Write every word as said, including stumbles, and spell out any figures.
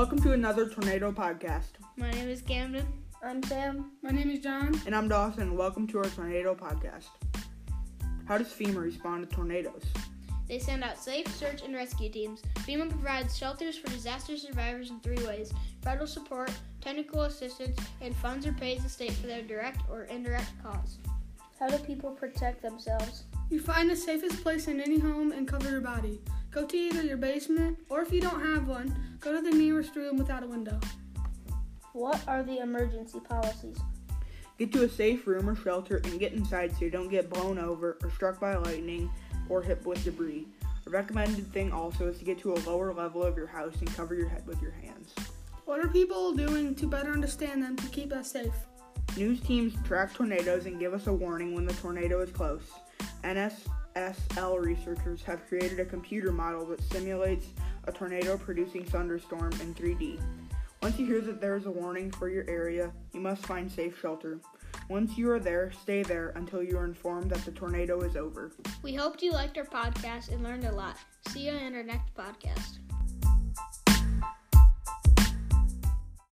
Welcome to another Tornado Podcast. My name is Camden. I'm Sam. My name is John. And I'm Dawson. Welcome to our Tornado Podcast. How does FEMA respond to tornadoes? They send out safe, search, and rescue teams. FEMA provides shelters for disaster survivors in three ways: federal support, technical assistance, and funds or pays the state for their direct or indirect cause. How do people protect themselves? You find the safest place in any home and cover your body. Go to either your basement, or if you don't have one, go to the nearest room without a window. What are the emergency policies? Get to a safe room or shelter and get inside so you don't get blown over or struck by lightning or hit with debris. A recommended thing also is to get to a lower level of your house and cover your head with your hands. What are people doing to better understand them to keep us safe? News teams track tornadoes and give us a warning when the tornado is close. N S S L researchers have created a computer model that simulates a tornado-producing thunderstorm in three D. Once you hear that there is a warning for your area, you must find safe shelter. Once you are there, stay there until you are informed that the tornado is over. We hope you liked our podcast and learned a lot. See you in our next podcast.